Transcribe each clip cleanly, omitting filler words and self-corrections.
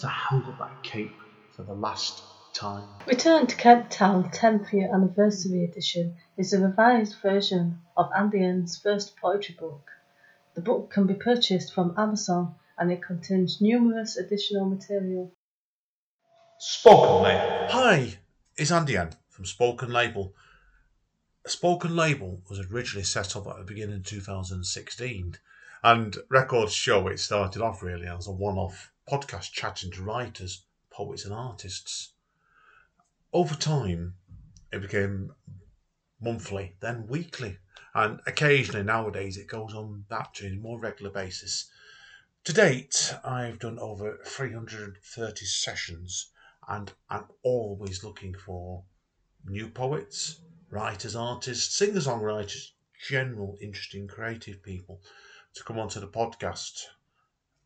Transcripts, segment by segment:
To hang up that cape for the last time. Return to Kent Town 10th Year Anniversary Edition is a revised version of Andean's first poetry book. The book can be purchased from Amazon and it contains numerous additional material. Spoken Label. Hi, it's Andean from Spoken Label. Spoken Label was originally set up at the beginning of 2016, and records show it started off really as a one-off podcast chatting to writers, poets and artists. Over time, it became monthly, then weekly, and occasionally nowadays it goes on that to a more regular basis. To date, I've done over 330 sessions, and I'm always looking for new poets, writers, artists, singer-songwriters, general interesting creative people to come onto the podcast.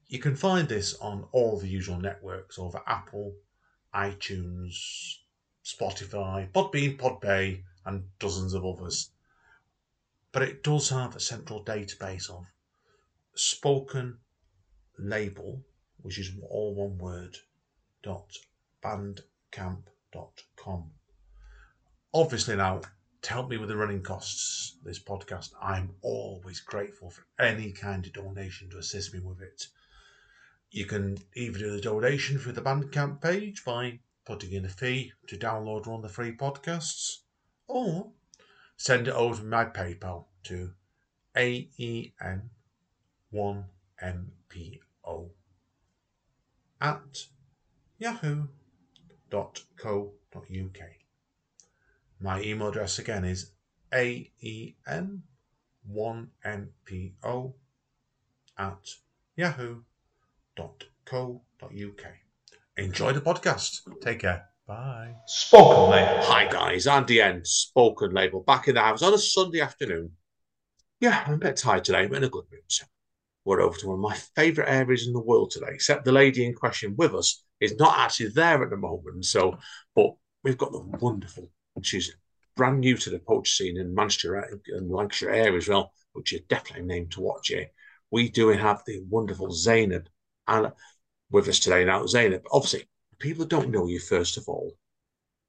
You can find this on all the usual networks over Apple, iTunes, Spotify, Podbean, Podbay and dozens of others. But it does have a central database of Spoken Label, which is all one word, .bandcamp.com. Obviously now, to help me with the running costs of this podcast, I'm always grateful for any kind of donation to assist me with it. You can either do the donation through the Bandcamp page by putting in a fee to download one of the free podcasts, or send it over to my PayPal to aen1mpo@yahoo.co.uk. My email address again is aen1mpo@yahoo.co.uk. Enjoy the podcast. Take care. Bye. Spoken Label. Hi guys, Andy N. Spoken Label back in the house on a Sunday afternoon. Yeah, I'm a bit tired today, but in a good mood. We're over to one of my favourite areas in the world today, except the lady in question with us is not actually there at the moment. But we've got the wonderful. She's brand new to the poetry scene in Manchester and Lancashire area as well, which is definitely a name to watch here. We do have the wonderful Zainab and with us today now. Zainab, obviously, people don't know you, first of all.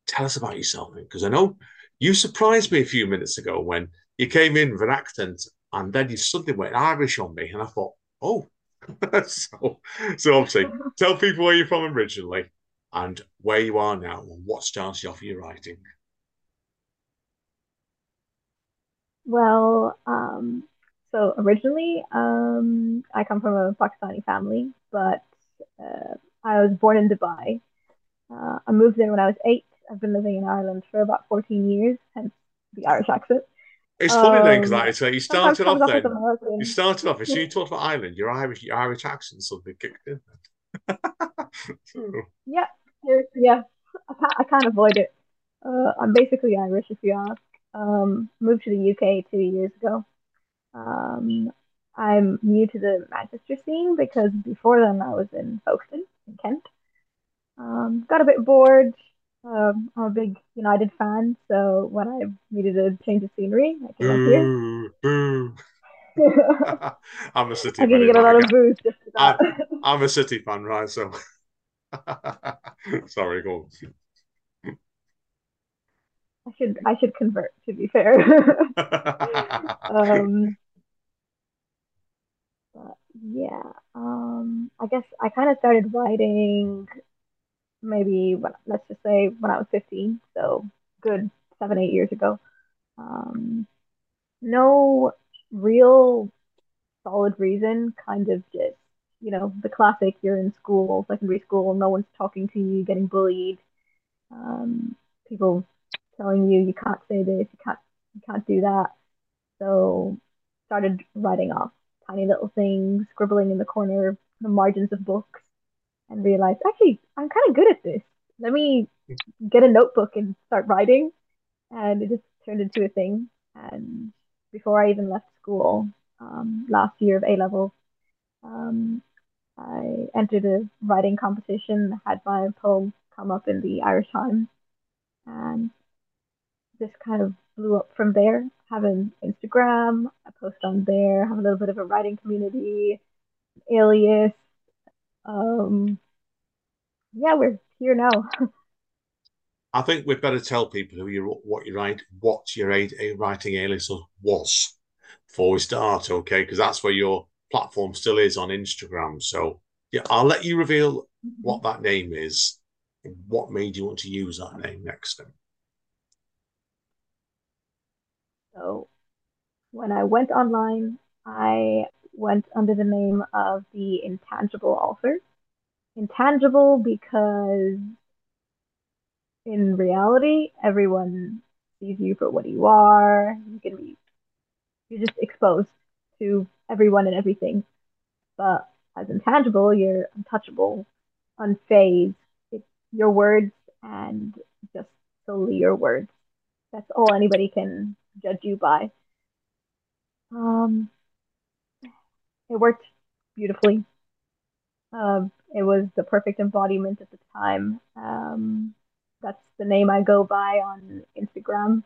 Tell us about yourself, because I know you surprised me a few minutes ago when you came in with an accent and then you suddenly went Irish on me, and I thought, oh. so obviously, tell people where you're from originally and where you are now and what started off your writing. Well, so originally, I come from a Pakistani family, but I was born in Dubai. I moved in when I was 8. I've been living in Ireland for about 14 years, hence the Irish accent. It's funny then, because like, so you started off then. You started off, as soon as you talked about Ireland, your Irish accent suddenly kicked in. Yeah, I can't avoid it. I'm basically Irish, if you ask. Moved to the UK 2 years ago. I'm new to the Manchester scene because before then I was in Folkestone, in Kent. Got a bit bored. I'm a big United fan, so when I needed a change of scenery, I came up here. I'm a City fan. I'm going to get a lot of booze just for that. I'm a City fan, right? So sorry, go on. I should convert, to be fair. But yeah, I guess I kind of started writing maybe, let's just say, when I was 15, so good 7-8 years ago. No real solid reason, kind of just, the classic, you're in school, secondary school, no one's talking to you, getting bullied. People telling you can't say this, you can't do that. So started writing off tiny little things, scribbling in the corner, the margins of books, and realized, actually, I'm kind of good at this. Let me get a notebook and start writing. And it just turned into a thing. And before I even left school, last year of A-level, I entered a writing competition, had my poem come up in the Irish Times, and just kind of blew up from there. Have an Instagram, I post on there, have a little bit of a writing community, alias. Yeah, we're here now. I think we'd better tell people what your writing alias was before we start, okay? Because that's where your platform still is, on Instagram. So yeah, I'll let you reveal what that name is and what made you want to use that name next time. So when I went online, I went under the name of the Intangible Author. Intangible because in reality, everyone sees you for what you are. You're just exposed to everyone and everything. But as intangible, you're untouchable, unfazed. It's your words and just solely your words. That's all anybody can judge you by. It worked beautifully. It was the perfect embodiment at the time. That's the name I go by on Instagram.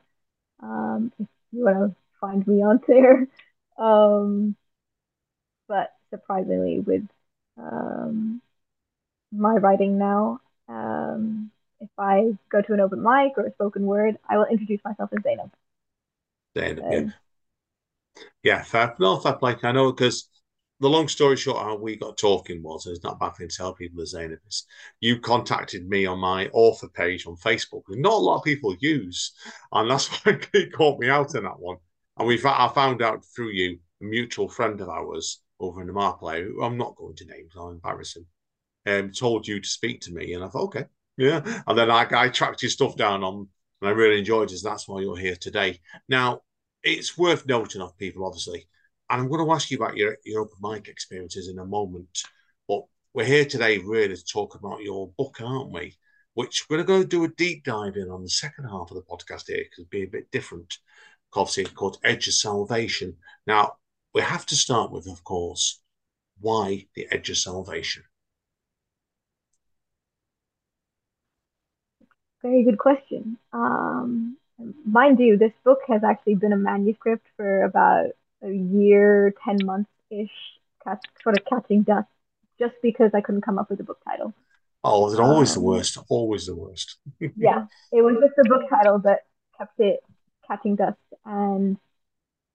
If you want to find me on there. But surprisingly, with my writing now, if I go to an open mic or a spoken word, I will introduce myself as Zainab. Yeah, fair play. I know, because the long story short, how we got talking was, it's not a bad thing to tell people the Zainab is, you contacted me on my author page on Facebook, which not a lot of people use, and that's why it caught me out in that one. And I found out through you, a mutual friend of ours over in the Marplay, who I'm not going to name because I'll embarrass him, told you to speak to me, and I thought, okay, yeah. And then I tracked your stuff down on, and I really enjoyed it, and that's why you're here today. Now, it's worth noting of people, obviously, and I'm going to ask you about your open mic experiences in a moment, but we're here today really to talk about your book, aren't we? Which we're going to do a deep dive in on the second half of the podcast here, because it'd be a bit different. Obviously, it's called Edge of Salvation. Now, we have to start with, of course, why the Edge of Salvation? Very good question. Mind you, this book has actually been a manuscript for about a year, 10 months-ish, sort of catching dust, just because I couldn't come up with a book title. Oh, is it always the worst? Always the worst. Yeah, it was just the book title that kept it catching dust. And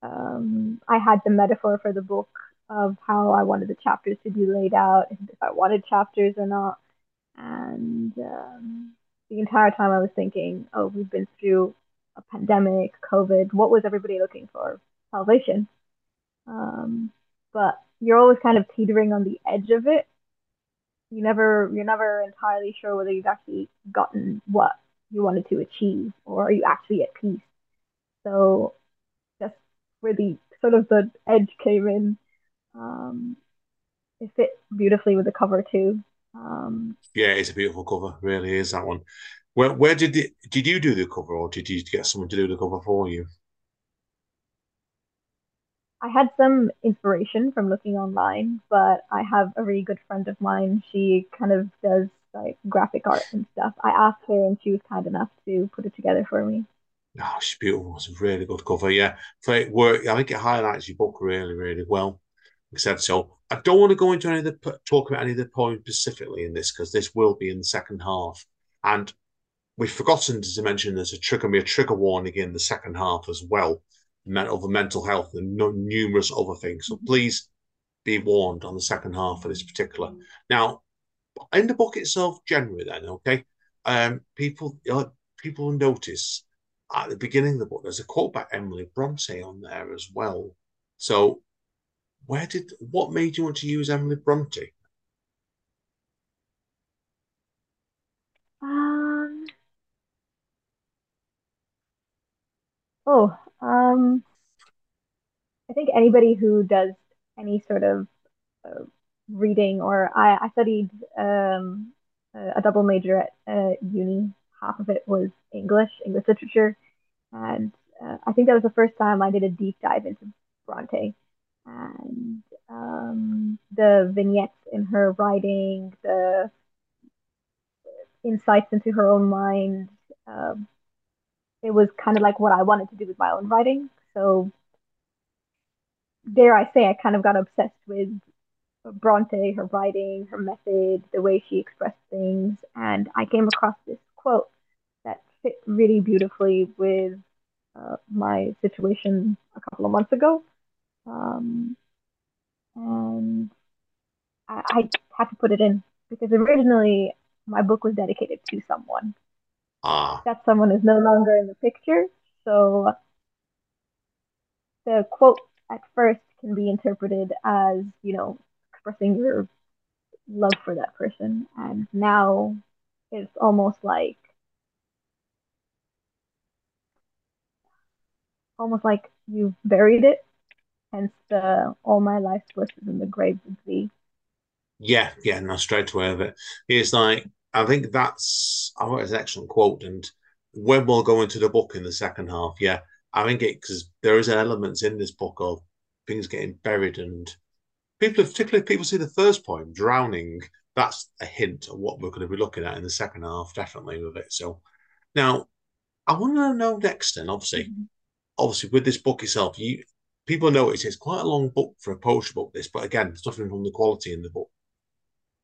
I had the metaphor for the book of how I wanted the chapters to be laid out, if I wanted chapters or not. And the entire time I was thinking, oh, we've been through a pandemic, COVID. What was everybody looking for? Salvation. But you're always kind of teetering on the edge of it. You're never entirely sure whether you've actually gotten what you wanted to achieve, or are you actually at peace? So that's where the sort of the edge came in. It fit beautifully with the cover too. Yeah, it's a beautiful cover. It really is, that one. Where did you do the cover, or did you get someone to do the cover for you? I had some inspiration from looking online, but I have a really good friend of mine. She kind of does like graphic art and stuff. I asked her, and she was kind enough to put it together for me. Oh, it's beautiful. It's a really good cover, yeah. So it worked. I think it highlights your book really, really well. Except so, I don't want to go into any of the talk about any of the poems specifically in this, because this will be in the second half. And we've forgotten to mention there's a trigger warning in the second half as well, over mental health and numerous other things. So please be warned on the second half of this particular. Now, in the book itself, generally, then, okay, people notice. At the beginning of the book, there's a quote by Emily Brontë on there as well. So, what made you want to use Emily Brontë? I think anybody who does any sort of reading, or I studied a double major at uni. Half of it was English literature, and I think that was the first time I did a deep dive into Brontë, and the vignettes in her writing, the insights into her own mind, it was kind of like what I wanted to do with my own writing. So dare I say, I kind of got obsessed with Brontë, her writing, her method, the way she expressed things. And I came across this quote that fit really beautifully with my situation a couple of months ago. And I had to put it in, because originally my book was dedicated to someone. That someone is no longer in the picture. So the quote at first can be interpreted as, you know, expressing your love for that person. And now it's almost like you've buried it. Hence the all my life's blessings in the grave with thee. Yeah, no, straight away of it. It's like, I think that's, I thought it's an excellent quote. And when we'll go into the book in the second half, yeah, I think it, because there is elements in this book of things getting buried, and people, particularly if people see the first poem, Drowning, that's a hint of what we're going to be looking at in the second half, definitely, with it. So now I want to know next, then, obviously with this book itself, people notice it's quite a long book for a poetry book, this, but again, there's nothing wrong with the quality in the book.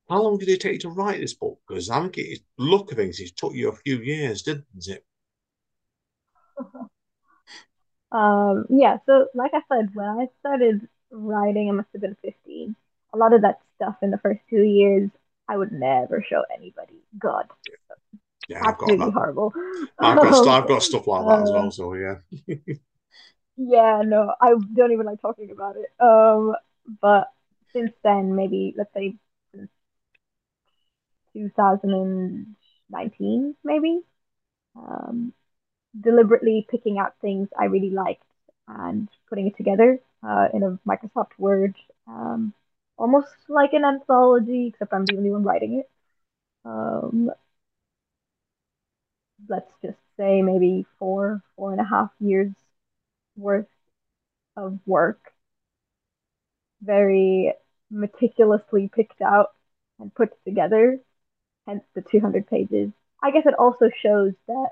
How long did it take you to write this book? Because I think it's look of things, it took you a few years, didn't it? Yeah, so like I said, when I started writing, I must have been 15. A lot of that stuff in the first 2 years, I would never show anybody. God. Yeah, absolutely, I've got horrible. I've got stuff like that as well, so yeah. Yeah, no, I don't even like talking about it. But since then, maybe, let's say, 2019, maybe, deliberately picking out things I really liked and putting it together in a Microsoft Word, almost like an anthology, except I'm the only one writing it. Let's just say maybe four and a half years worth of work, very meticulously picked out and put together. Hence the 200 pages. I guess it also shows that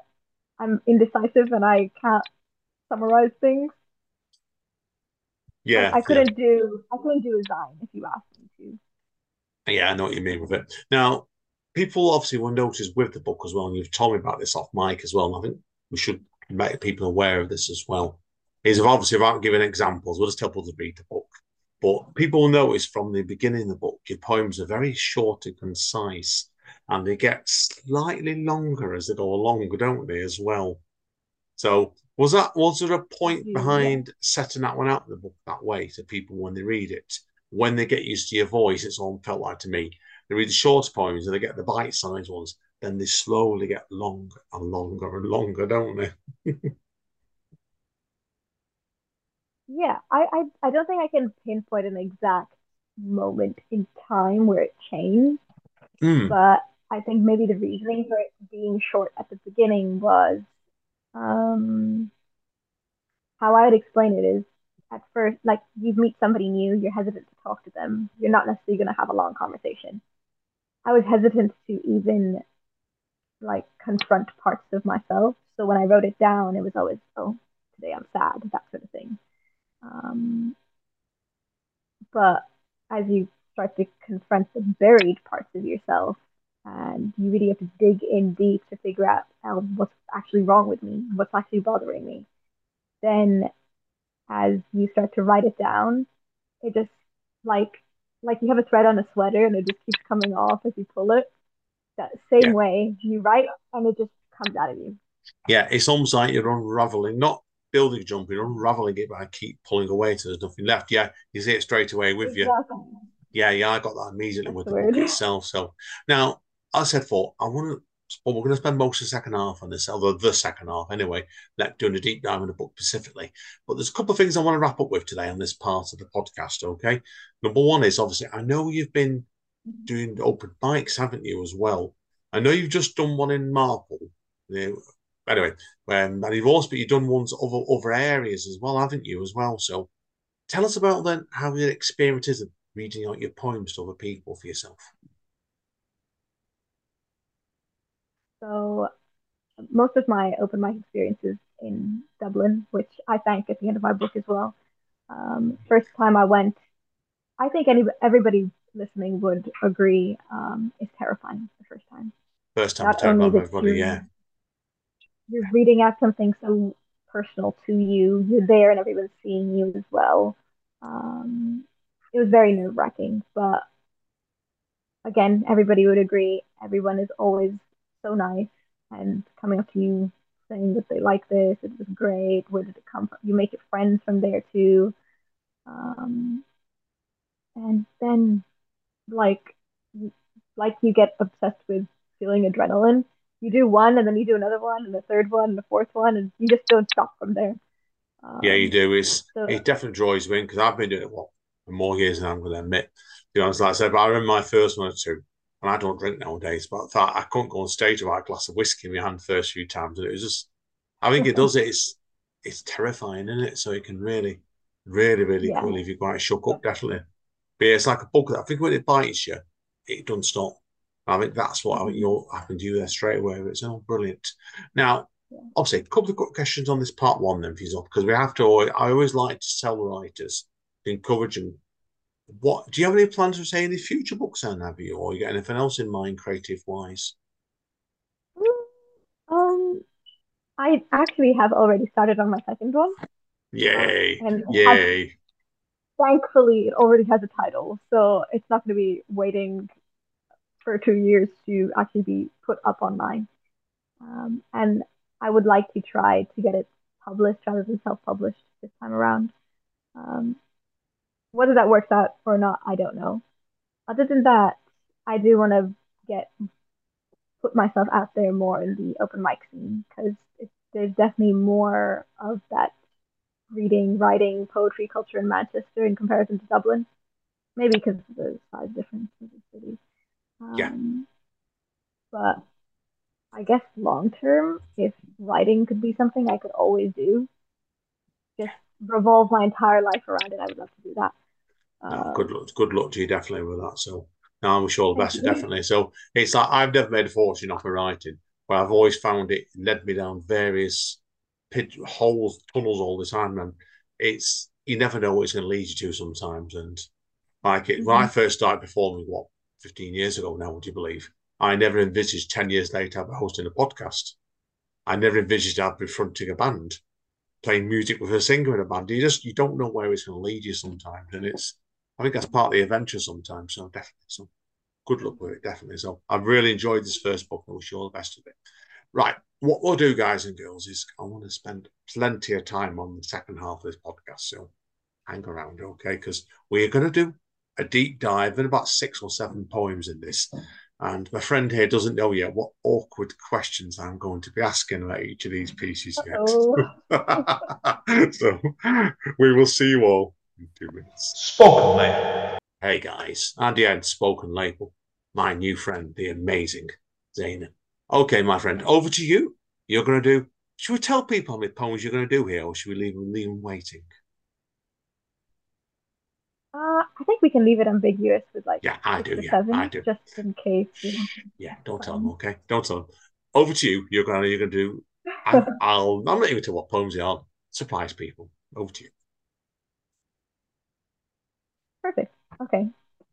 I'm indecisive and I can't summarize things. Yeah, like I couldn't do a Zine if you asked me to. Yeah, I know what you mean with it. Now, people obviously will notice with the book as well, and you've told me about this off mic as well, and I think we should make people aware of this as well. Is obviously without giving examples, we'll just tell people to read the book. But people will notice from the beginning of the book, your poems are very short and concise. And they get slightly longer as they go along, don't they, as well? So was there a point behind setting that one out in the book that way, so people, when they read it, when they get used to your voice, it's all felt like to me. They read the short poems and they get the bite-sized ones, then they slowly get longer and longer and longer, don't they? Yeah, I don't think I can pinpoint an exact moment in time where it changed. But I think maybe the reasoning for it being short at the beginning was how I would explain it is, at first, like, you meet somebody new, you're hesitant to talk to them. You're not necessarily going to have a long conversation. I was hesitant to even, like, confront parts of myself. So when I wrote it down, it was always, oh, today I'm sad, that sort of thing. But as you start to confront the buried parts of yourself, and you really have to dig in deep to figure out what's actually wrong with me, what's actually bothering me. Then as you start to write it down, it just like you have a thread on a sweater and it just keeps coming off as you pull it. That same way you write and it just comes out of you. Yeah, it's almost like you're unraveling, not building, jumping, unraveling it, but I keep pulling away so there's nothing left. Yeah, you see it straight away with you. Yeah, I got that immediately with the book itself. So now, as I said, I want to Well, we're going to spend most of the second half on this, although the second half anyway, like doing a deep dive in the book specifically. But there's a couple of things I want to wrap up with today on this part of the podcast, okay? Number one is, obviously, I know you've been doing open mics, haven't you, as well? I know you've just done one in Marple. Anyway, and you've also you've done ones other areas as well, haven't you, as well? So tell us about then how your experience is of reading out your poems to other people for yourself. So most of my open mic experiences in Dublin, which I thank at the end of my book as well. First time I went, I think everybody listening would agree, it's terrifying the first time. First time, terrifying everybody, yeah. You're reading out something so personal to you. You're there and everyone's seeing you as well. It was very nerve-wracking, but again, everybody would agree. Everyone is always so nice and coming up to you saying that they like this, it was great, where did it come from? You make it friends from there too. And then like you get obsessed with feeling adrenaline. You do one and then you do another one and the third one and the fourth one and you just don't stop from there. Yeah, you do. It definitely draws you in, because I've been doing it for more years than I'm going to admit. You know, it's like I said, but I remember my first one or two. And I don't drink nowadays, but I couldn't go on stage without a glass of whiskey in my hand the first few times. And it was just, I think it does it. It's terrifying, isn't it? So it can really, really, really cool if you're quite shook up, definitely. But yeah, it's like a bug that I think when it bites you, it doesn't stop. And I think that's what happened to you there straight away. It's brilliant. Now, obviously, a couple of quick questions on this part one then for you, because we have to. I always like to tell writers, encourage them. What do you have any plans for, say, any future books, have you, or you got anything else in mind creative wise? I actually have already started on my second one. Yay! Yay! Thankfully, it already has a title, so it's not going to be waiting for 2 years to actually be put up online. And I would like to try to get it published rather than self-published this time around. Whether that works out or not, I don't know. Other than that, I do want to put myself out there more in the open mic scene, because there's definitely more of that reading, writing, poetry culture in Manchester in comparison to Dublin. Maybe because of the size difference in the city. But I guess long term, if writing could be something I could always do, just revolve my entire life around it, I would love to do that. Good luck to you, definitely, with that. So I wish you all the best, definitely. So it's like I've never made a fortune off of writing, but I've always found it led me down various holes, tunnels all the time, and it's you never know what it's going to lead you to sometimes. And like it, when I first started performing, 15 years ago now, would you believe? I never envisaged 10 years later I'd be hosting a podcast. I never envisaged I'd be fronting a band, playing music with a singer in a band. You don't know where it's going to lead you sometimes, and I think that's part of the adventure sometimes. So definitely, so good luck with it, definitely. So I've really enjoyed this first book, and I wish you all the best of it. Right, what we'll do, guys and girls, is I want to spend plenty of time on the second half of this podcast. So hang around, okay? Because we're going to do a deep dive in about 6 or 7 poems in this. And my friend here doesn't know yet what awkward questions I'm going to be asking about each of these pieces yet. So we will see you all in 2 minutes. Spoken Label. Hey guys, Andean, Spoken Label. My new friend, the amazing Zainab. Okay, my friend, over to you. You're going to do... Should we tell people how many poems you're going to do here, or should we leave them waiting? I think we can leave it ambiguous with seven, just in case. Yeah, don't tell them, okay? Don't tell them. Over to you. You're gonna do. I'm not even to what poems they are. Surprise people. Over to you. Perfect. Okay.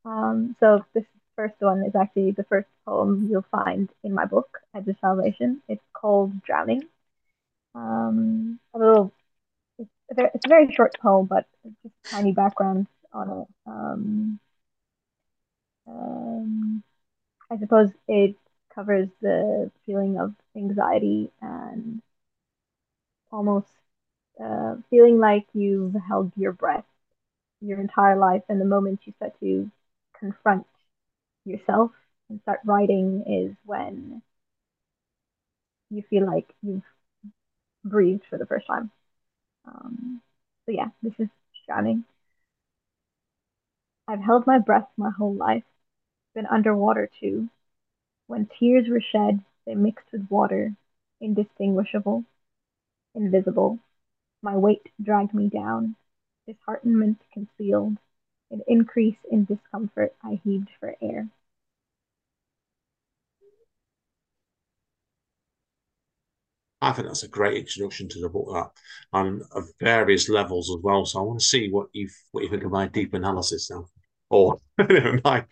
So this first one is actually the first poem you'll find in my book, Edge of Salvation. It's called Drowning. It's a very short poem, but it's just a tiny background on it. I suppose it covers the feeling of anxiety and almost feeling like you've held your breath your entire life, and the moment you start to confront yourself and start writing is when you feel like you've breathed for the first time. So yeah, this is drowning. I've held my breath my whole life, been underwater too. When tears were shed, they mixed with water, indistinguishable, invisible. My weight dragged me down, disheartenment concealed, an increase in discomfort I heaved for air. I think that's a great introduction to the book, that, and of various levels as well. So I want to see what you think of my deep analysis now, or my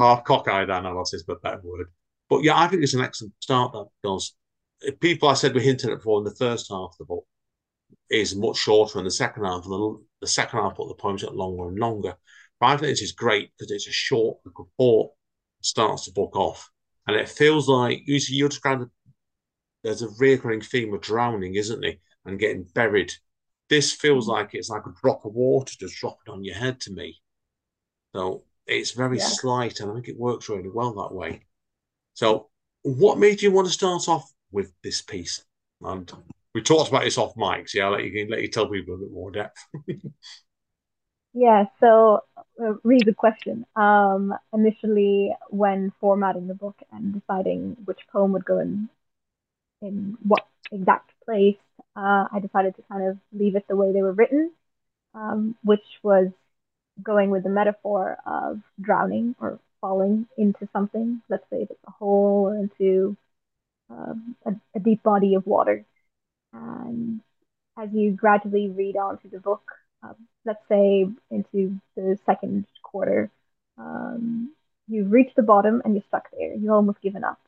half cockeyed analysis, but better word. But yeah, I think it's an excellent start, that, because people, I said, were hinted at before in the first half of the book is much shorter, and the second half, the second half of the poems get longer and longer. But I think this is great because it's a short report, starts the book off, and it feels like you described. There's a recurring theme of drowning, isn't there? And getting buried. This feels like it's like a drop of water just dropping on your head to me. So it's very slight, and I think it works really well that way. So what made you want to start off with this piece? And we talked about this off mic, so yeah, I'll let you tell people a bit more depth. Yeah, so read the question. Initially, when formatting the book and deciding which poem would go in what exact place, I decided to kind of leave it the way they were written, which was going with the metaphor of drowning or falling into something. Let's say it's a hole or into a deep body of water. And as you gradually read on through the book, let's say into the second quarter, you've reached the bottom and you're stuck there. You've almost given up.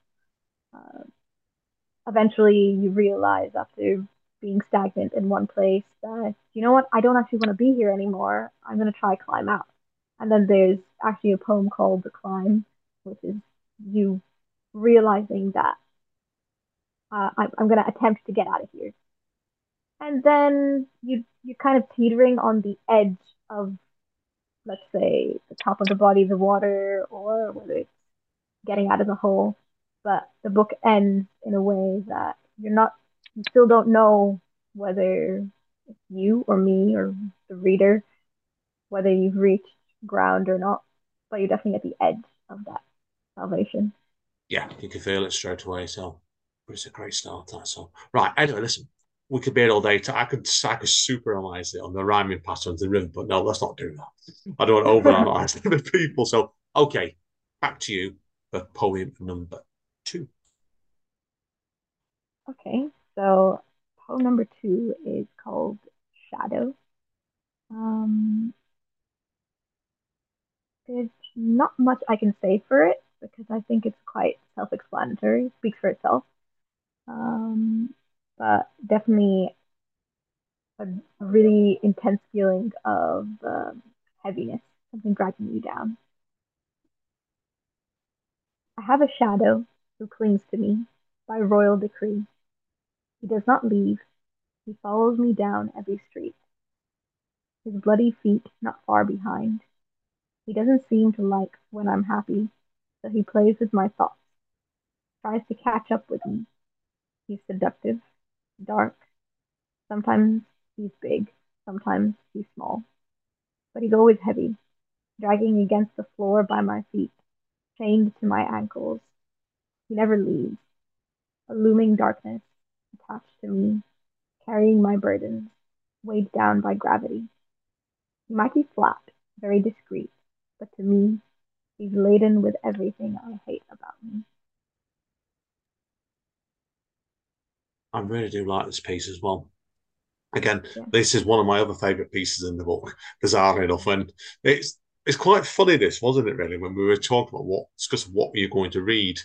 Eventually you realize after being stagnant in one place that, you know what, I don't actually want to be here anymore. I'm going to try climb out. And then there's actually a poem called The Climb, which is you realizing that I'm going to attempt to get out of here. And then you're kind of teetering on the edge of, let's say, the top of the body, the water, or whether it's getting out of the hole. But the book ends in a way that you still don't know whether it's you or me or the reader, whether you've reached ground or not, but you're definitely at the edge of that salvation. Yeah, you can feel it straight away. So it's a great start, that song. Right, anyway, listen, we could be here all day. I could super analyze it on the rhyming patterns and rhythm, but no, let's not do that. I don't want to overanalyze the people. So, okay, back to you for poem number two. Okay, so poem number two is called Shadow. There's not much I can say for it because I think it's quite self-explanatory. It speaks for itself. But definitely a really intense feeling of heaviness, something dragging you down. I have a shadow who clings to me by royal decree. He does not leave. He follows me down every street, his bloody feet not far behind. He doesn't seem to like when I'm happy, so he plays with my thoughts, tries to catch up with me. He's seductive, dark. Sometimes he's big, sometimes he's small. But he's always heavy, dragging against the floor by my feet, chained to my ankles. He never leaves, a looming darkness attached to me, carrying my burdens, weighed down by gravity. He might be flat, very discreet, but to me, he's laden with everything I hate about me. I really do like this piece as well. Again, this is one of my other favourite pieces in the book, bizarrely enough. And it's quite funny, this, wasn't it, really, when we were talking about what were you going to read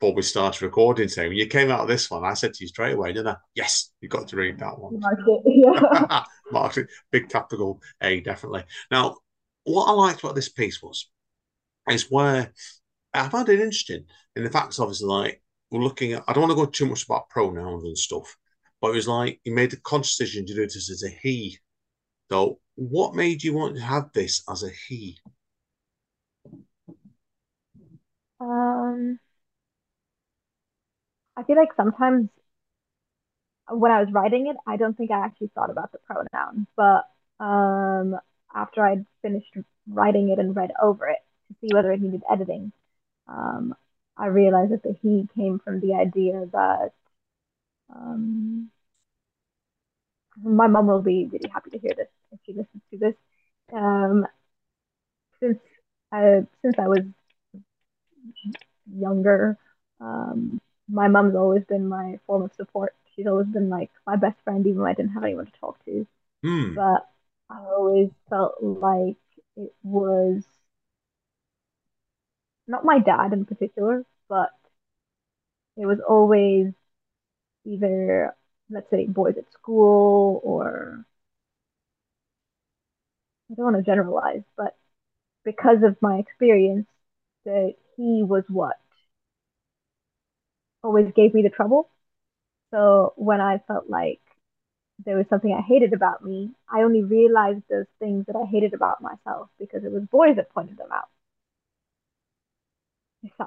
before we started recording today. When you came out of this one, I said to you straight away, didn't I? Yes, you've got to read that one. Mark it, yeah. Mark it, big capital A, definitely. Now, what I liked about this piece is where I found it interesting in the facts, obviously, like, we're looking at, I don't want to go too much about pronouns and stuff, but it was like you made the conscious decision to do this as a he. So what made you want to have this as a he? I feel like sometimes when I was writing it, I don't think I actually thought about the pronoun, but after I'd finished writing it and read over it to see whether it needed editing, I realized that the he came from the idea that my mom will be really happy to hear this if she listens to this. Since I was younger, my mom's always been my form of support. She's always been like my best friend, even when I didn't have anyone to talk to. But I always felt like it was not my dad in particular, but it was always either, let's say, boys at school, or I don't want to generalize, but because of my experience, that he was what always gave me the trouble. So when I felt like there was something I hated about me, I only realized those things that I hated about myself because it was boys that pointed them out.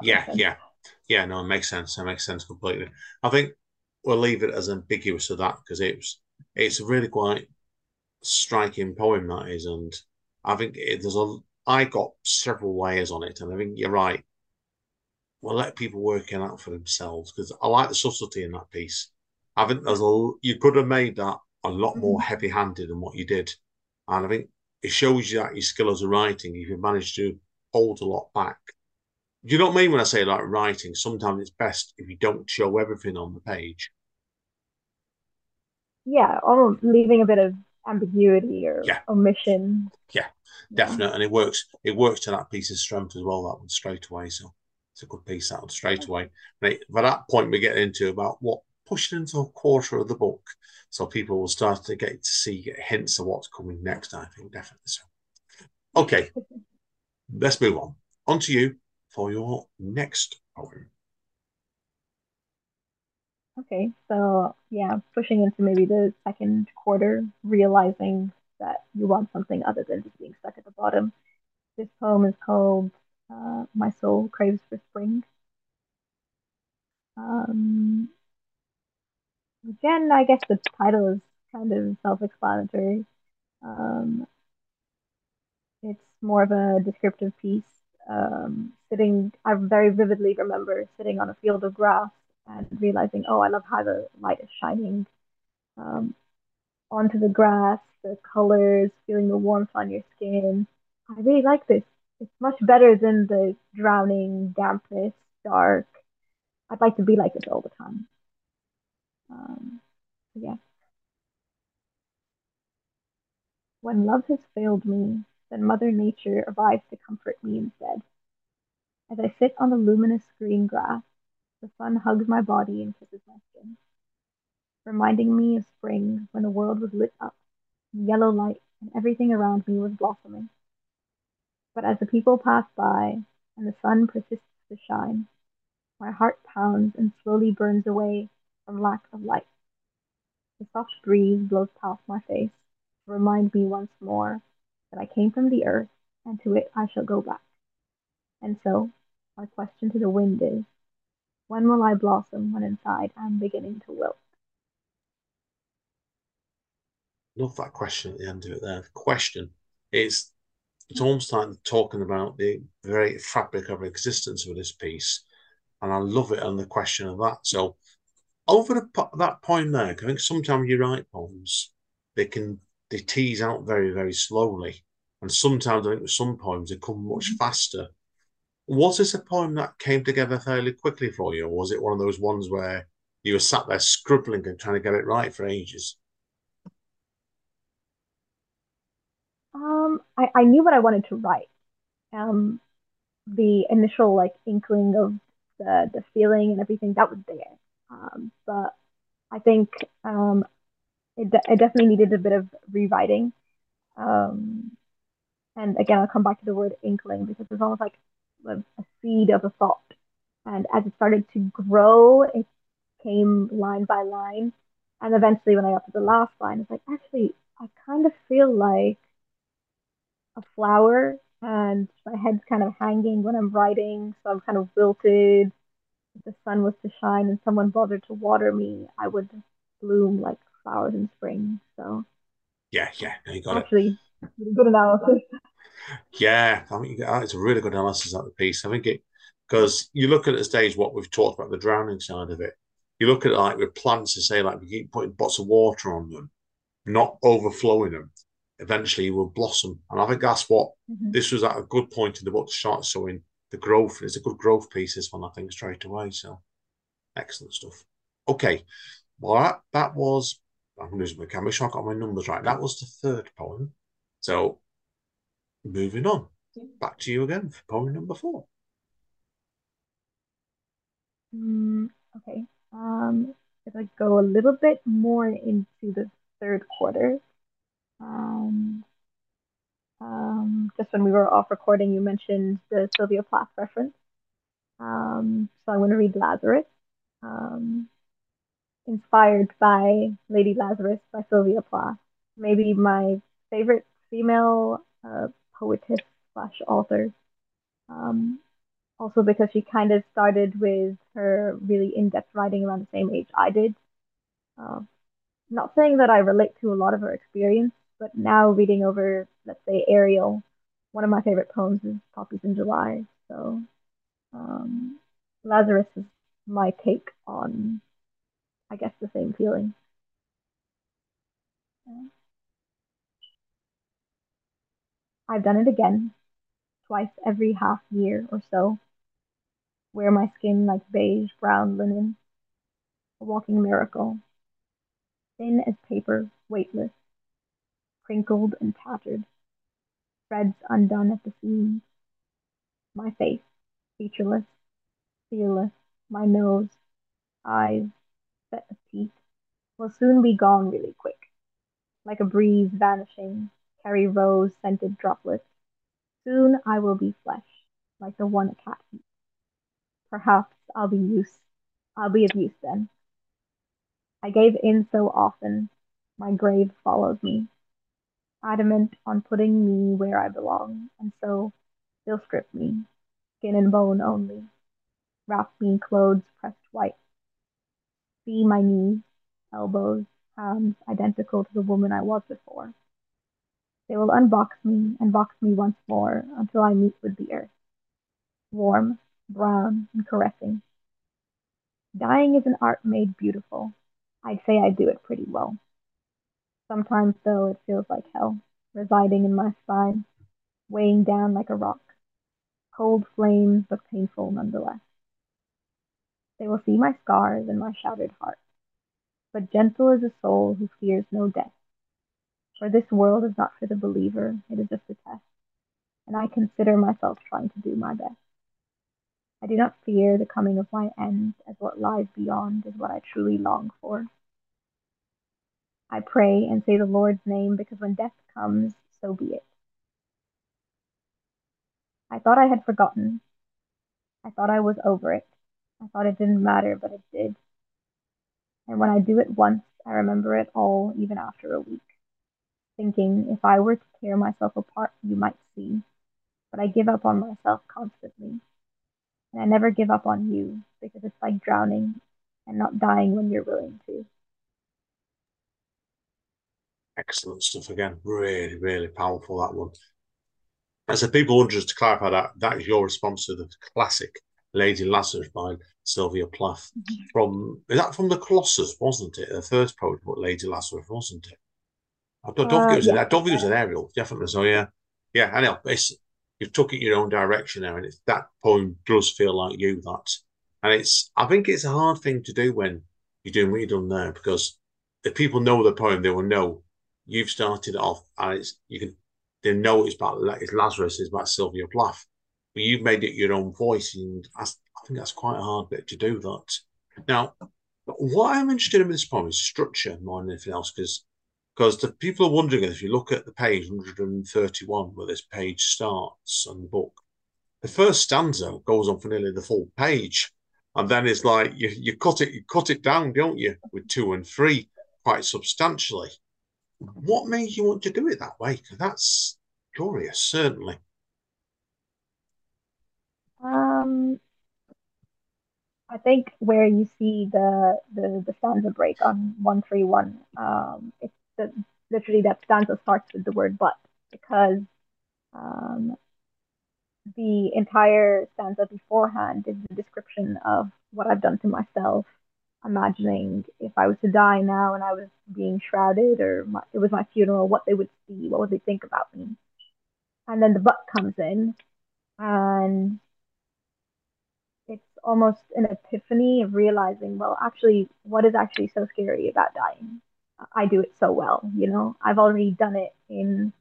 Yeah, no, it makes sense. It makes sense completely. I think we'll leave it as ambiguous to that, because it's a really quite striking poem, that is, and I think I got several layers on it, and I think you're right. We'll let people work it out for themselves, because I like the subtlety in that piece. I think you could have made that a lot more heavy-handed than what you did, and I think it shows you that your skill as a writing, if you manage to hold a lot back. You know what I mean when I say like writing? Sometimes it's best if you don't show everything on the page. Yeah, or leaving a bit of ambiguity or omission. Yeah, definitely, and it works to that piece of strength as well. That one straight away, so it's a good piece, that one straight away. But by that point, we get into about what pushed into a quarter of the book, so people will start to get hints of what's coming next. I think definitely so. Okay, let's move on. On to you for your next poem. Okay, so yeah, pushing into maybe the second quarter, realizing that you want something other than just being stuck at the bottom. This poem is called My Soul Craves for Spring. Again, I guess the title is kind of self-explanatory. It's more of a descriptive piece. I very vividly remember sitting on a field of grass and realizing, oh, I love how the light is shining onto the grass, the colors, feeling the warmth on your skin. I really like this. It's much better than the drowning, dampness, dark. I'd like to be like this all the time. Yeah. When love has failed me, then Mother Nature arrives to comfort me instead. As I sit on the luminous green grass, the sun hugs my body and kisses my skin, reminding me of spring when the world was lit up, yellow light, and everything around me was blossoming. But as the people pass by and the sun persists to shine, my heart pounds and slowly burns away from lack of light. The soft breeze blows past my face to remind me once more that I came from the earth, and to it I shall go back. And so, my question to the wind is, when will I blossom when inside I'm beginning to wilt? Love that question at the end of it there. The question is, it's almost like talking about the very fabric of existence with this piece, and I love it and the question of that. So, over that poem there, I think sometimes you write poems, they tease out very, very slowly. And sometimes I think with some poems they come much faster. Was this a poem that came together fairly quickly for you? Or was it one of those ones where you were sat there scribbling and trying to get it right for ages? I knew what I wanted to write. The initial inkling of the feeling and everything, that was there. But I think it definitely needed a bit of rewriting. And again, I'll come back to the word inkling, because it's almost like a seed of a thought. And as it started to grow, it came line by line. And eventually when I got to the last line, it's like, actually, I kind of feel like a flower and my head's kind of hanging when I'm writing. So I'm kind of wilted. If the sun was to shine and someone bothered to water me, I would bloom like flowers in spring. So you got actually good analysis. Yeah, I mean, it's a really good analysis of the piece. I think it, because you look at the stage what we've talked about, the drowning side of it. You look at it like with plants, and say like we keep putting pots of water on them, not overflowing them. Eventually, will blossom, and I think that's what this was at a good point in the book to start showing the growth. It's a good growth piece, this one, I think, straight away. So, excellent stuff. Okay, well, that was. I'm losing my camera. Make sure I got my numbers right. That was the third poem. So, moving on, back to you again for poem number 4. Okay, if I go a little bit more into the third quarter. Just when we were off recording, you mentioned the Sylvia Plath reference. So I'm going to read Lazarus, inspired by Lady Lazarus by Sylvia Plath, maybe my favorite female poetess / author. Also because she kind of started with her really in-depth writing around the same age I did. Not saying that I relate to a lot of her experience, but now reading over, let's say, Ariel, one of my favorite poems is Poppies in July. So Lazarus is my take on, I guess, the same feeling. I've done it again, twice every half year or so. Wear my skin like beige brown linen, a walking miracle. Thin as paper, weightless, crinkled and tattered, threads undone at the seams. My face, featureless, fearless, my nose, eyes, set of teeth, will soon be gone really quick, like a breeze vanishing, carry rose-scented droplets. Soon I will be flesh, like the one a cat eats. Perhaps I'll be of use then. I gave in so often, my grave follows me. Adamant on putting me where I belong, and so they'll strip me, skin and bone only, wrap me in clothes pressed white. See my knees, elbows, hands identical to the woman I was before. They will unbox me and box me once more until I meet with the earth, warm, brown, and caressing. Dying is an art made beautiful. I'd say I do it pretty well. Sometimes, though, it feels like hell, residing in my spine, weighing down like a rock. Cold flames, but painful nonetheless. They will see my scars and my shattered heart. But gentle is a soul who fears no death. For this world is not for the believer, it is just a test. And I consider myself trying to do my best. I do not fear the coming of my end, as what lies beyond is what I truly long for. I pray and say the Lord's name, because when death comes, so be it. I thought I had forgotten. I thought I was over it. I thought it didn't matter, but it did. And when I do it once, I remember it all, even after a week. Thinking, if I were to tear myself apart, you might see. But I give up on myself constantly. And I never give up on you, because it's like drowning and not dying when you're willing to. Excellent stuff again. Really, really powerful, that one. And so people want just to clarify that is your response to the classic Lady Lazarus by Sylvia Plath. Is that from the Colossus, wasn't it? The first poem about Lady Lazarus, wasn't it? I don't think it was an Ariel, definitely. So yeah, I know. You've took it your own direction there, and that poem does feel like you, I think it's a hard thing to do when you're doing what you've done there, because if people know the poem, they will know you've started off, and they know it's Lazarus, it's about Sylvia Plath, but you've made it your own voice, and I think that's quite a hard bit to do that. Now, what I'm interested in with this poem is structure more than anything else, because the people are wondering, if you look at the page 131 where this page starts on the book, the first stanza goes on for nearly the full page, and then it's like you cut it down, don't you, with 2 and 3 quite substantially. What made you want to do it that way? Because that's curious, certainly. I I think where you see the stanza break on 131, it's literally that stanza starts with the word "but," because the entire stanza beforehand is the description of what I've done to myself, imagining if I was to die now and I was being shrouded, or it was my funeral, what they would see, what would they think about me. And then the "but" comes in, and it's almost an epiphany of realizing, well, actually, what is actually so scary about dying? I do it so well, you know? I've already done it in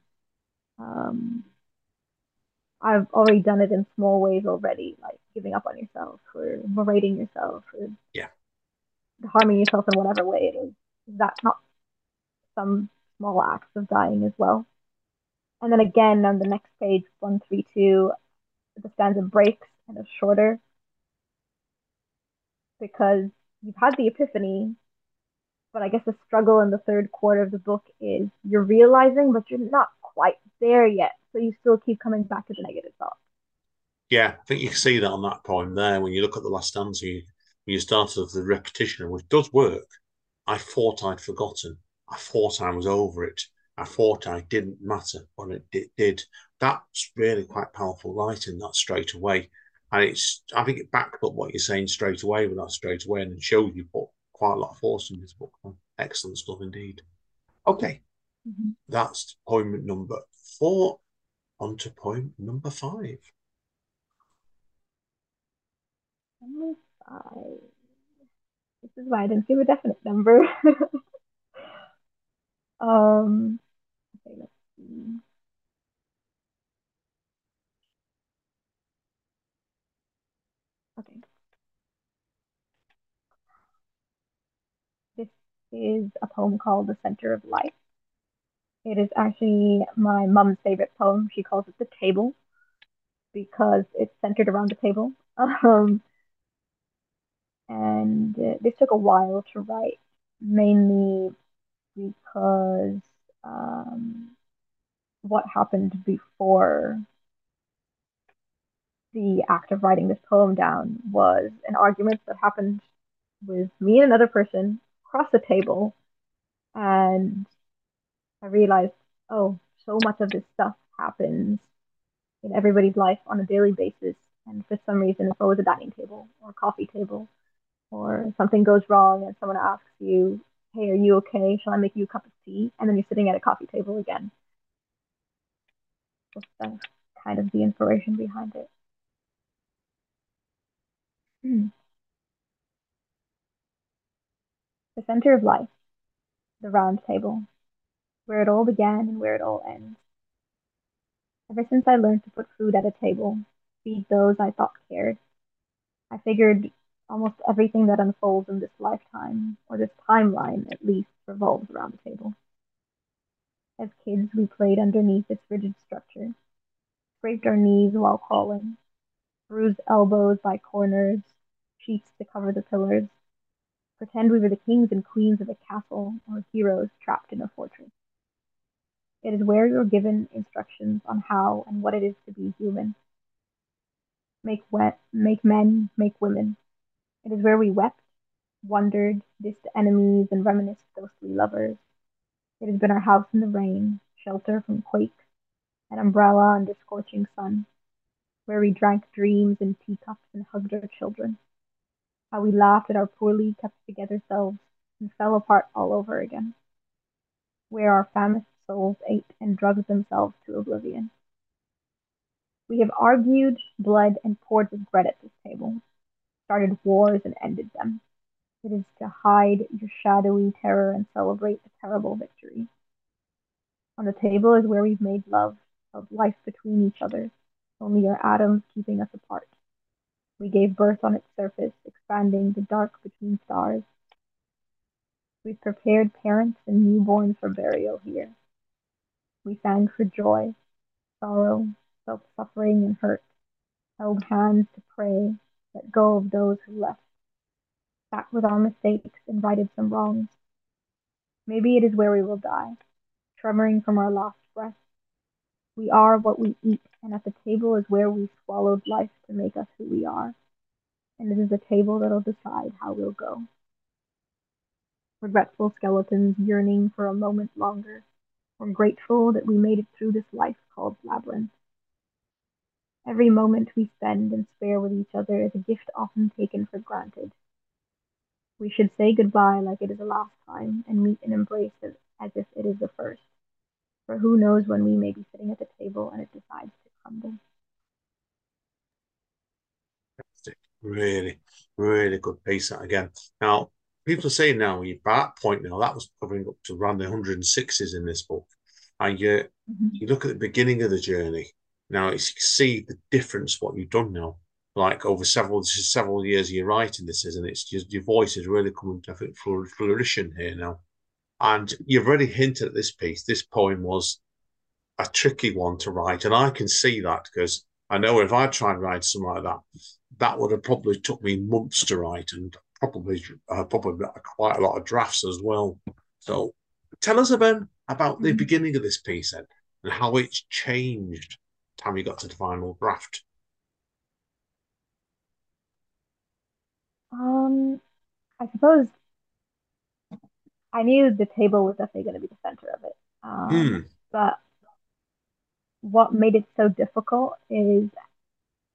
small ways already, like giving up on yourself or berating yourself or harming yourself in whatever way it is. That's not some small acts of dying as well. And then again on the next page, 132, the stanza breaks and it's shorter because you've had the epiphany, but I guess the struggle in the third quarter of the book is you're realizing, but you're not quite there yet. So you still keep coming back to the negative thought. Yeah, I think you can see that on that poem there. When you look at the last stanza, you started with the repetition, which does work. I thought I'd forgotten. I thought I was over it. I thought I didn't matter, but it did. That's really quite powerful writing, that straight away. And I think it backs up what you're saying straight away with that straight away, and it shows you put quite a lot of force in this book. Excellent stuff indeed. Okay, That's poem number 4. On to poem number 5. Number 5. This is why I didn't give a definite number. Okay, let's see. Okay. This is a poem called The Center of Life. It is actually my mum's favorite poem. She calls it The Table because it's centered around the table. And this took a while to write, mainly because what happened before the act of writing this poem down was an argument that happened with me and another person across the table, and I realized, oh, so much of this stuff happens in everybody's life on a daily basis, and for some reason it's always a dining table or a coffee table, or something goes wrong and someone asks you, hey, are you okay? Shall I make you a cup of tea? And then you're sitting at a coffee table again. So that's kind of the inspiration behind it. The center of life, the round table. Where it all began and where it all ends. Ever since I learned to put food at a table, feed those I thought cared, I figured almost everything that unfolds in this lifetime, or this timeline at least, revolves around the table. As kids, we played underneath its rigid structure, scraped our knees while crawling, bruised elbows by corners, sheets to cover the pillars, pretend we were the kings and queens of a castle or heroes trapped in a fortress. It is where you're given instructions on how and what it is to be human. Make men, make women. It is where we wept, wondered, dissed enemies, and reminisced ghostly lovers. It has been our house in the rain, shelter from quakes, an umbrella under scorching sun, where we drank dreams in teacups and hugged our children. How we laughed at our poorly kept together selves and fell apart all over again. Where our famished souls ate and drugged themselves to oblivion. We have argued, bled, and poured regret at this table, started wars and ended them. It is to hide your shadowy terror and celebrate a terrible victory. On the table is where we've made love, of life between each other, only our atoms keeping us apart. We gave birth on its surface, expanding the dark between stars. We prepared parents and newborns for burial here. We sang for joy, sorrow, felt suffering and hurt, held hands to pray, let go of those who left, sat with our mistakes and righted some wrongs. Maybe it is where we will die, tremoring from our last breath. We are what we eat, and at the table is where we swallowed life to make us who we are. and it is the table that'll decide how we'll go. Regretful skeletons yearning for a moment longer, or grateful that we made it through this life called labyrinth. Every moment we spend and spare with each other is a gift often taken for granted. We should say goodbye like it is the last time, and meet and embrace it as if it is the first. For who knows when we may be sitting at the table and it decides to crumble. Fantastic. Really, really good piece, that again. Now, people are saying now, at that point now, that was covering up to around the 160s in this book. And you look at the beginning of the journey. Now, you see the difference, what you've done now. Like over several years of your writing, this is, and it's just your voice is really coming to fruition here now. And you've already hinted at this piece. This poem was a tricky one to write, and I can see that, because I know if I tried to write something like that, that would have probably took me months to write, and probably quite a lot of drafts as well. So tell us about the beginning of this piece then, and how it's changed the time you got to the final draft. I suppose I knew the table was definitely going to be the center of it. But what made it so difficult is,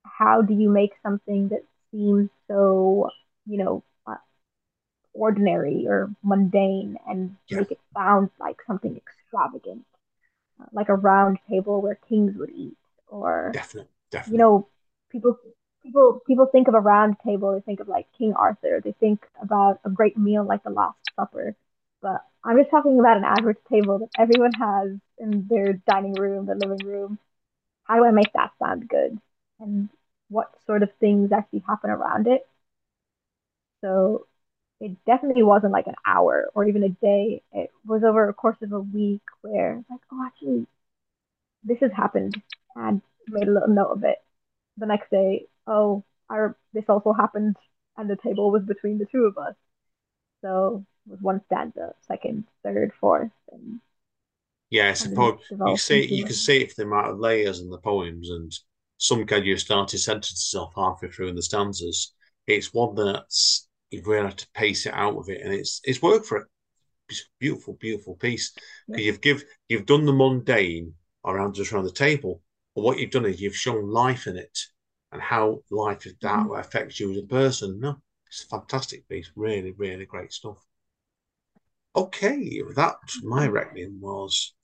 how do you make something that seems so, ordinary or mundane, and make it sound like something extravagant, like a round table where kings would eat, or definitely. People think of a round table, they think of like King Arthur, they think about a great meal like the Last Supper. But I'm just talking about an average table that everyone has in their dining room, their living room. How do I make that sound good? And what sort of things actually happen around it? So it definitely wasn't like an hour or even a day. It was over a course of a week where, like, oh, actually, this has happened, and made a little note of it. The next day, oh, this also happened, and the table was between the two of us. So it was one stanza, second, third, fourth, and yes, yeah, you can see it for the amount of layers in the poems, and some can you start his sentences off halfway through in the stanzas. It's one that's you really have to pace it out with it, and it's work for it. It's a beautiful, beautiful piece. Yeah. You've done the mundane around the table. But what you've done is you've shown life in it, and how life is that affects you as a person. No, it's a fantastic piece. Really, really great stuff. Okay, that, my reckoning, was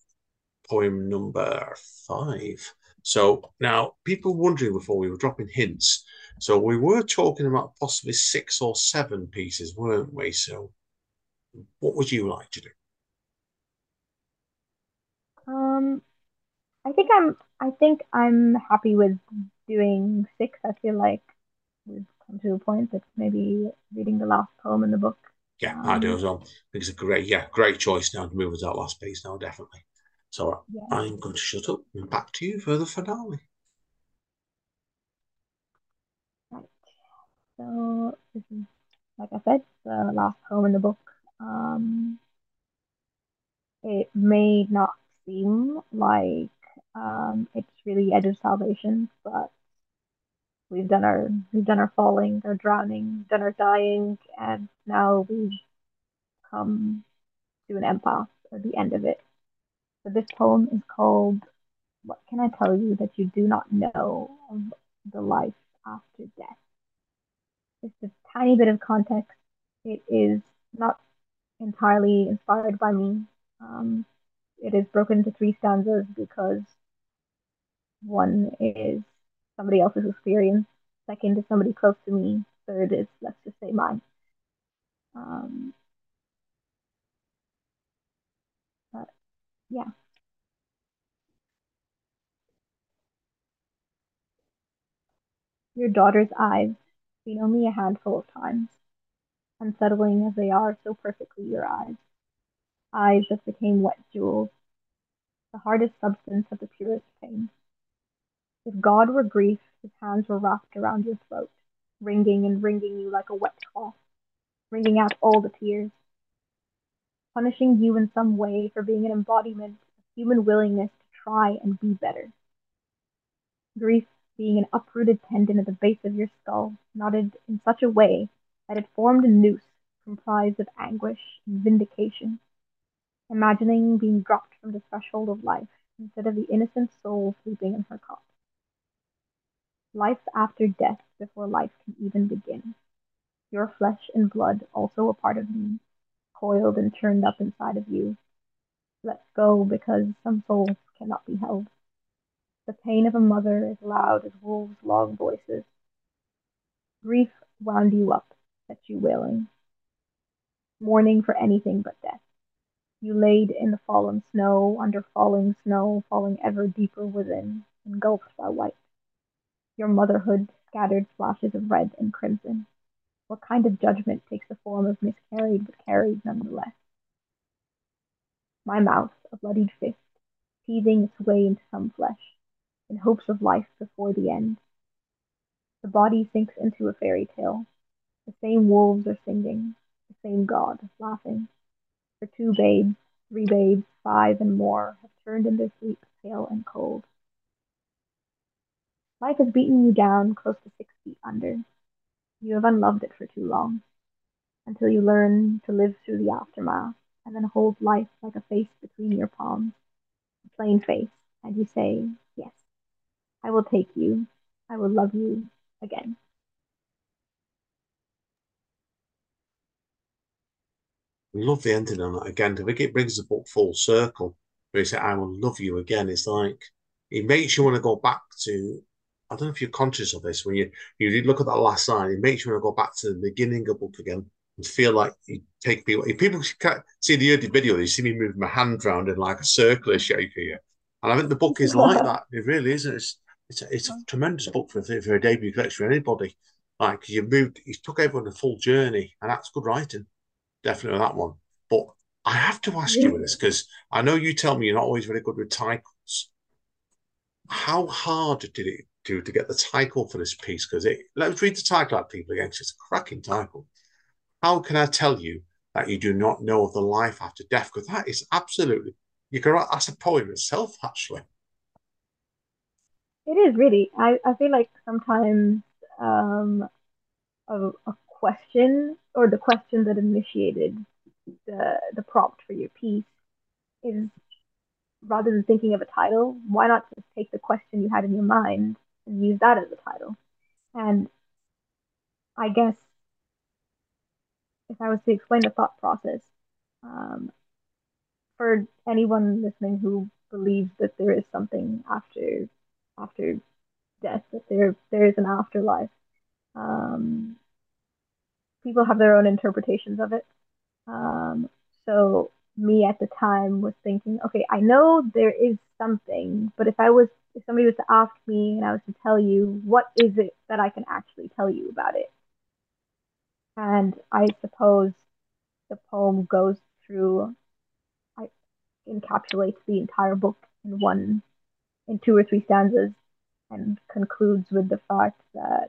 poem number 5. So now, people wondering before we were dropping hints. So we were talking about possibly 6 or 7 pieces, weren't we? So what would you like to do? I think I'm happy with doing 6. I feel like we've come to a point that maybe reading the last poem in the book. Yeah, I do as well. I think it's a great choice now to move to that last piece now, definitely. So yeah. I'm going to shut up and back to you for the finale. Right. So this is, like I said, the last poem in the book. It may not seem like it's really Edge of Salvation, but we've done our falling, our drowning, done our dying, and now we've come to an impasse, or the end of it. So this poem is called "What Can I Tell You That You Do Not Know of the Life After Death?" Just a tiny bit of context. It is not entirely inspired by me. It is broken into 3 stanzas because one is somebody else's experience, second is somebody close to me, third is, let's just say, mine. But yeah. Your daughter's eyes, seen only a handful of times, unsettling as they are, so perfectly your eyes that became wet jewels, the hardest substance of the purest pain. If God were grief, his hands were wrapped around your throat, wringing and wringing you like a wet cloth, wringing out all the tears, punishing you in some way for being an embodiment of human willingness to try and be better. Grief being an uprooted tendon at the base of your skull, knotted in such a way that it formed a noose comprised of anguish and vindication, imagining being dropped from the threshold of life instead of the innocent soul sleeping in her cot. Life after death before life can even begin. Your flesh and blood also a part of me, coiled and churned up inside of you. Let go because some souls cannot be held. The pain of a mother is loud as wolves' long voices. Grief wound you up, set you wailing, mourning for anything but death. You laid in the fallen snow, under falling snow, falling ever deeper within, engulfed by white. Your motherhood scattered flashes of red and crimson. What kind of judgment takes the form of miscarried but carried nonetheless? My mouth, a bloodied fist, teething its way into some flesh, in hopes of life before the end. The body sinks into a fairy tale. The same wolves are singing, the same god laughing. For 2 babes, 3 babes, 5 and more have turned in their sleep pale and cold. Life has beaten you down close to 6 feet under. You have unloved it for too long, until you learn to live through the aftermath, and then hold life like a face between your palms, a plain face, and you say, yes, I will take you, I will love you again. We love the ending on that again. I think it brings the book full circle, where he said, I will love you again. It's like, it makes you want to go back to, I don't know if you're conscious of this, when you look at that last line, it makes you want to go back to the beginning of the book again and feel like you take people. If people can't see the early video, they see me moving my hand around in like a circular shape here. And I think the book is like that. It really is. It's a tremendous book for a debut collection for anybody. Like, you took everyone a full journey, and that's good writing. Definitely on that one. But I have to ask you this, because I know you tell me you're not always very good with titles. How hard did it do to get the title for this piece? Because let's read the title out, people, again, because it's a cracking title. How Can I Tell You That You Do Not Know of the Life After Death? Because that is absolutely, you can write, that's a poem itself, actually. It is, really. I feel like sometimes a question, or the question that initiated the prompt for your piece, is rather than thinking of a title, why not just take the question you had in your mind and use that as a title? And I guess if I was to explain the thought process, for anyone listening who believes that there is something after death, that there is an afterlife, people have their own interpretations of it. So me at the time was thinking, okay, I know there is something, but if somebody was to ask me and I was to tell you, what is it that I can actually tell you about it? And I suppose the poem goes through, encapsulates the entire book in 2 or 3 stanzas, and concludes with the fact that,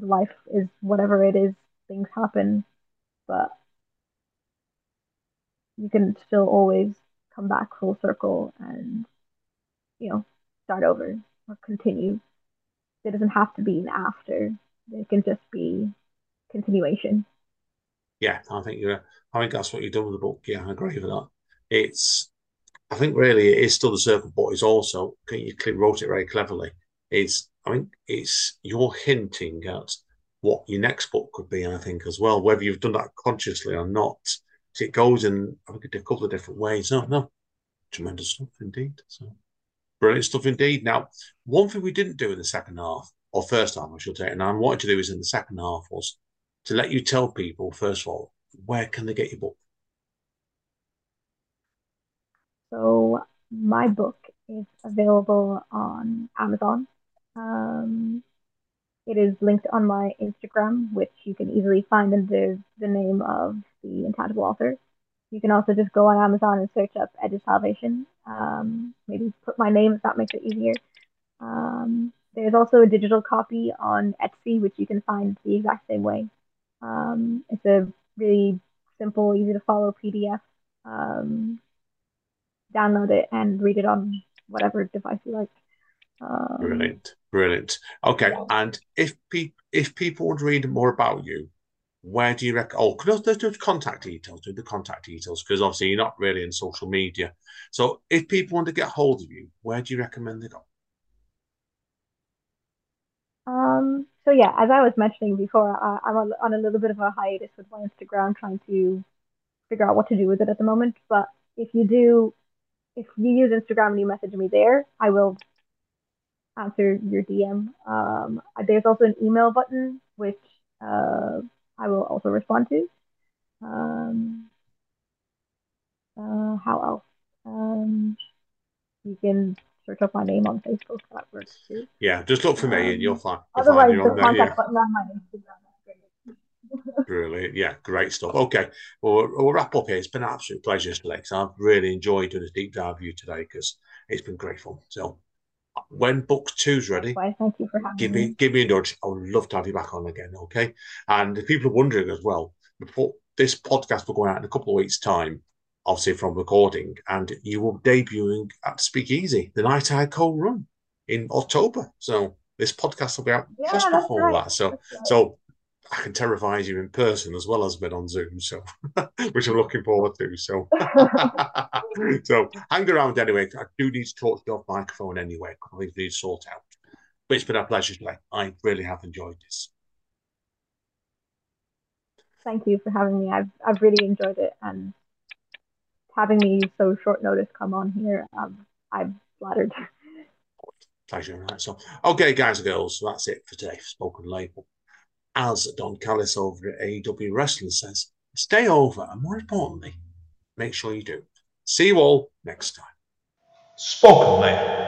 life is whatever it is, things happen, but you can still always come back full circle and, start over or continue. It doesn't have to be an after. It can just be continuation. Yeah, I think that's what you've done with the book. Yeah, I agree with that. I think really it is still the circle, but it's also, you wrote it very cleverly. You're hinting at what your next book could be, I think, as well, whether you've done that consciously or not. It goes in, I think, a couple of different ways. No, tremendous stuff indeed. So brilliant stuff indeed. Now, one thing we didn't do in the second half, or first half, I should say, and I wanted to do is in the second half, was to let you tell people, first of all, where can they get your book? So my book is available on Amazon. It is linked on my Instagram, which you can easily find under the name of The Intangible Author. You can also just go on Amazon and search up Edge of Salvation. Maybe put my name if that makes it easier. There's also a digital copy on Etsy, which you can find the exact same way. It's a really simple, easy to follow PDF. Download it and read it on whatever device you like. Brilliant, brilliant. Okay, yeah. And if people would read more about you, where do you recommend? Oh, let's do contact details. Do the contact details, because obviously you're not really in social media. So if people want to get hold of you, where do you recommend they go? So yeah, as I was mentioning before, I'm on a little bit of a hiatus with my Instagram, trying to figure out what to do with it at the moment. But if you use Instagram and you message me there, I will answer your DM. There's also an email button which I will also respond to. How else? You can search up my name on Facebook. That works too. Yeah, just look for me and you'll find. Otherwise, the contact button on my Instagram. Brilliant. Yeah, great stuff. Okay, well, we'll wrap up here. It's been an absolute pleasure, Lex. I've really enjoyed doing this deep dive with you today because it's been great fun. So, when book 2's ready, thank you for having me. Give me a nudge. I would love to have you back on again. Okay, and if people are wondering as well, this podcast will go out in a couple of weeks' time, obviously from recording, and you will debuting at Speakeasy, the night I co-run in October. So this podcast will be out just before that. So, so I can terrorize you in person as well as been on Zoom, so which I'm looking forward to. So, so hang around anyway. I do need to talk to your microphone anyway. I think we need to sort out. But it's been a pleasure today. I really have enjoyed this. Thank you for having me. I've really enjoyed it, and having me so short notice come on here, I'm flattered. Pleasure. Right. So, okay, guys and girls, so that's it for today for Spoken Label. As Don Callis over at AEW Wrestling says, stay over, and more importantly, make sure you do. See you all next time. Spoken Label.